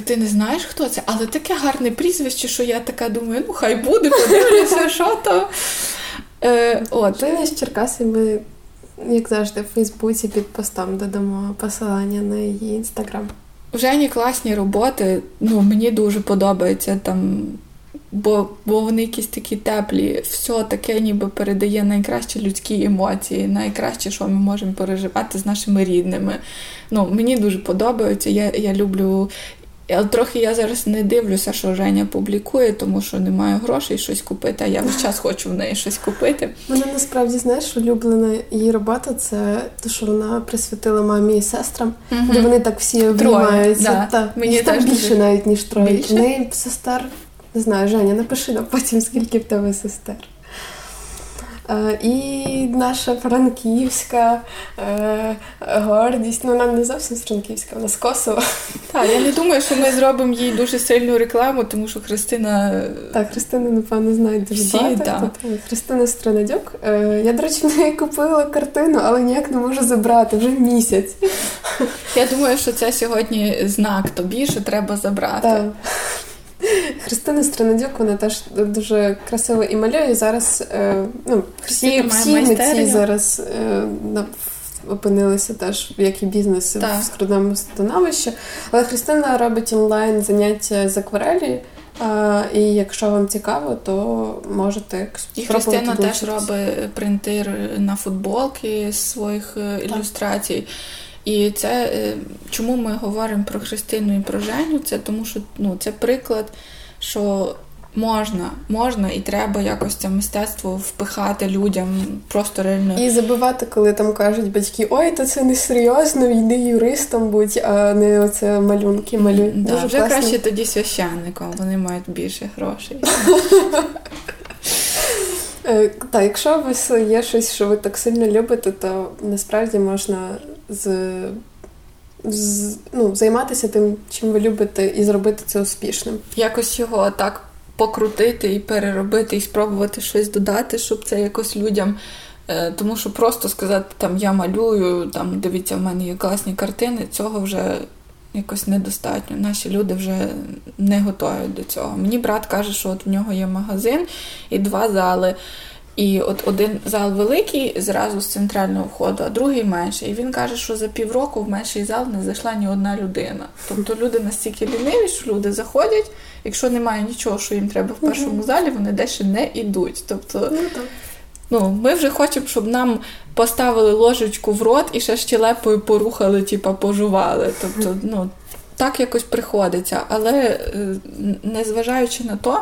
Ти не знаєш, хто це? Але таке гарне прізвище, що я така думаю, ну хай буде, подивлюся, що там. Женя з Черкаси, ми, як завжди, в Фейсбуці під постом додамо посилання на її Інстаграм. У Жені класні роботи, ну мені дуже подобається там. Бо вони якісь такі теплі, все таке ніби передає найкращі людські емоції, найкраще, що ми можемо переживати з нашими рідними. Ну, мені дуже подобається, я люблю. Але трохи я зараз не дивлюся, що Женя публікує, тому що немає грошей щось купити, а я весь час хочу в неї щось купити. Вона насправді, знаєш, улюблена її робота – це те, що вона присвятила мамі і сестрам, де вони так всі обіймаються. Да. Мені там більше дуже... навіть, ніж троє. Більше? В неї сестер... Не знаю, Женя, напиши нам потім, скільки в тебе сестер. І наша франківська гордість. Ну, вона не зовсім з Франківська, вона з Косова. Так, я не думаю, що ми зробимо їй дуже сильну рекламу, тому що Христина... Так, Христина, напевно, знає дуже багато. Да. Христина Странадюк. Я, до речі, в неї купила картину, але ніяк не можу забрати, вже місяць. Я думаю, що це сьогодні знак тобі, що треба забрати. Так. Христина Странадюк, вона теж дуже красиво і малює. Зараз всі митці зараз опинилися теж, як і бізнеси, в скрутному становищі. Але Христина робить онлайн заняття з акварелі. І якщо вам цікаво, то можете спробувати. І Христина теж робить принтер на футболки з своїх ілюстрацій. І це, чому ми говоримо про Христину і про Женю, це тому що це приклад, що можна і треба якось це мистецтво впихати людям просто реально. І забивати, коли там кажуть батьки, ой, то це не серйозно, йди юристом будь, а не оце малюнки малюють. Да, вже класно. Краще тоді священником, вони мають більше грошей. Так, якщо у вас є щось, що ви так сильно любите, то насправді можна займатися тим, чим ви любите, і зробити це успішним. Якось його так покрутити і переробити, і спробувати щось додати, щоб це якось людям... Тому що просто сказати, там, я малюю, там, дивіться, в мене є класні картини, цього вже якось недостатньо. Наші люди вже не готові до цього. Мені брат каже, що от в нього є магазин і 2 зали. І от один зал великий, зразу з центрального входу, а другий менший. І він каже, що за півроку в менший зал не зайшла ні одна людина. Тобто люди настільки ліниві, що люди заходять, якщо немає нічого, що їм треба в першому залі, вони далі не йдуть. Тобто, ми вже хочемо, щоб нам поставили ложечку в рот і ще щелепою порухали, пожували. Тобто, так якось приходиться. Але незважаючи на то,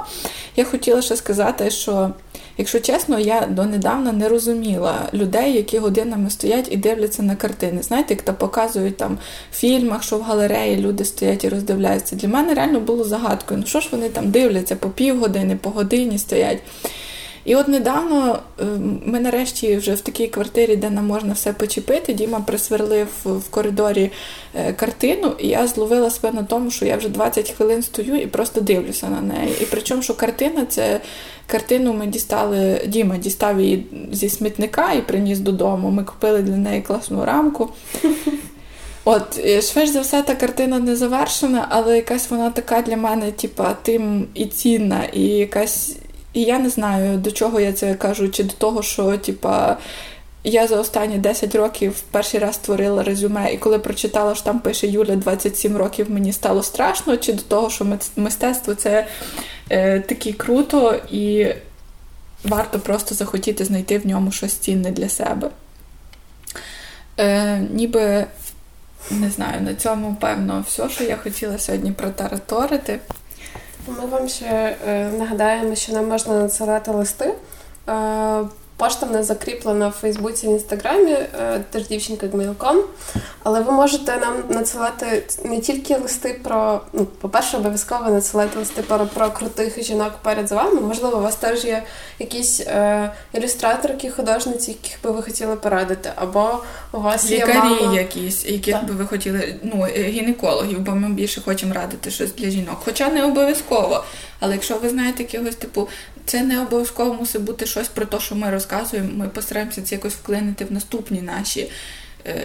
я хотіла ще сказати, що якщо чесно, я донедавна не розуміла людей, які годинами стоять і дивляться на картини. Знаєте, як то показують там в фільмах, що в галереї люди стоять і роздивляються. Для мене реально було загадкою. Ну що ж вони там дивляться по півгодини, по годині стоять. І от недавно ми нарешті вже в такій квартирі, де нам можна все почепити, Діма присверлив в коридорі картину, і я зловила себе на тому, що я вже 20 хвилин стою і просто дивлюся на неї. І причому, що картину ми дістали, Діма дістав її зі смітника і приніс додому. Ми купили для неї класну рамку. От, швидше за все, та картина не завершена, але якась вона така для мене, тим і цінна, і якась... І я не знаю, до чого я це кажу, чи до того, що, я за останні 10 років перший раз створила резюме, і коли прочитала, що там пише Юля, 27 років, мені стало страшно, чи до того, що мистецтво – це таке круто, і варто просто захотіти знайти в ньому щось цінне для себе. Ніби, не знаю, на цьому, певно, все, що я хотіла сьогодні протараторити. Ми вам ще нагадаємо, що нам можна надсилати листи. Пошта в нас закріплена в Фейсбуці, в Інстаграмі, теж дівчинка@gmail.com. Але ви можете нам надсилати не тільки листи про, ну, по-перше, обов'язково надсилати листи про крутих жінок поряд з вами. Можливо, у вас теж є якісь ілюстраторки, художниці, яких би ви хотіли порадити, або у вас лікарі є мама... якісь, яких би ви хотіли, ну, гінекологів, бо ми більше хочемо радити щось для жінок. Хоча не обов'язково. Але якщо ви знаєте якогось типу, це не обов'язково мусить бути щось про те, що ми розказуємо, ми постараємося це якось вклинити в наступні наші.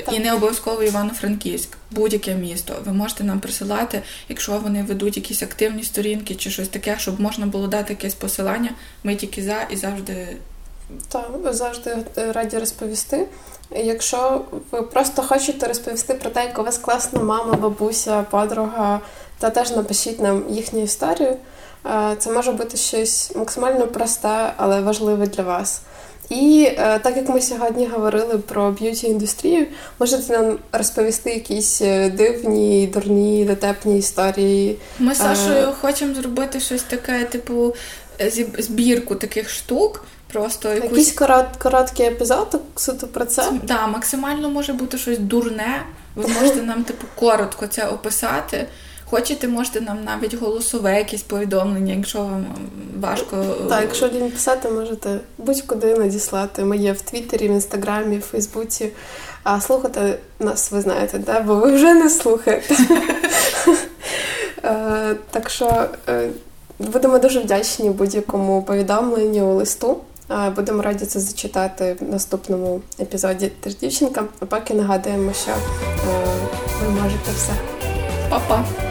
Так. І не обов'язково Івано-Франківськ, будь-яке місто. Ви можете нам присилати, якщо вони ведуть якісь активні сторінки чи щось таке, щоб можна було дати якесь посилання. Ми тільки за і завжди... Так, завжди раді розповісти. Якщо ви просто хочете розповісти про те, як у вас класна мама, бабуся, подруга, то теж напишіть нам їхню історію. Це може бути щось максимально просте, але важливе для вас. І так як ми сьогодні говорили про б'юті-індустрію, можете нам розповісти якісь дивні, дурні, дотепні історії? Ми з Сашою хочемо зробити щось таке, типу, збірку таких штук. Просто якусь... Якийсь короткий епізод суто про це? Так, да, максимально може бути щось дурне. Ви можете нам, типу, коротко це описати. Хочете, можете нам навіть голосове якісь повідомлення, якщо вам важко... Так, якщо лінь писати, можете будь-куди надіслати. Ми є в Твіттері, в Інстаграмі, в Фейсбуці. А слухати нас, ви знаєте, да? Бо ви вже не слухаєте. Так що будемо дуже вдячні будь-якому повідомленню, листу. Будемо раді це зачитати в наступному епізоді «Ти ж дівчинка». А поки нагадуємо, що ви можете все. Па-па!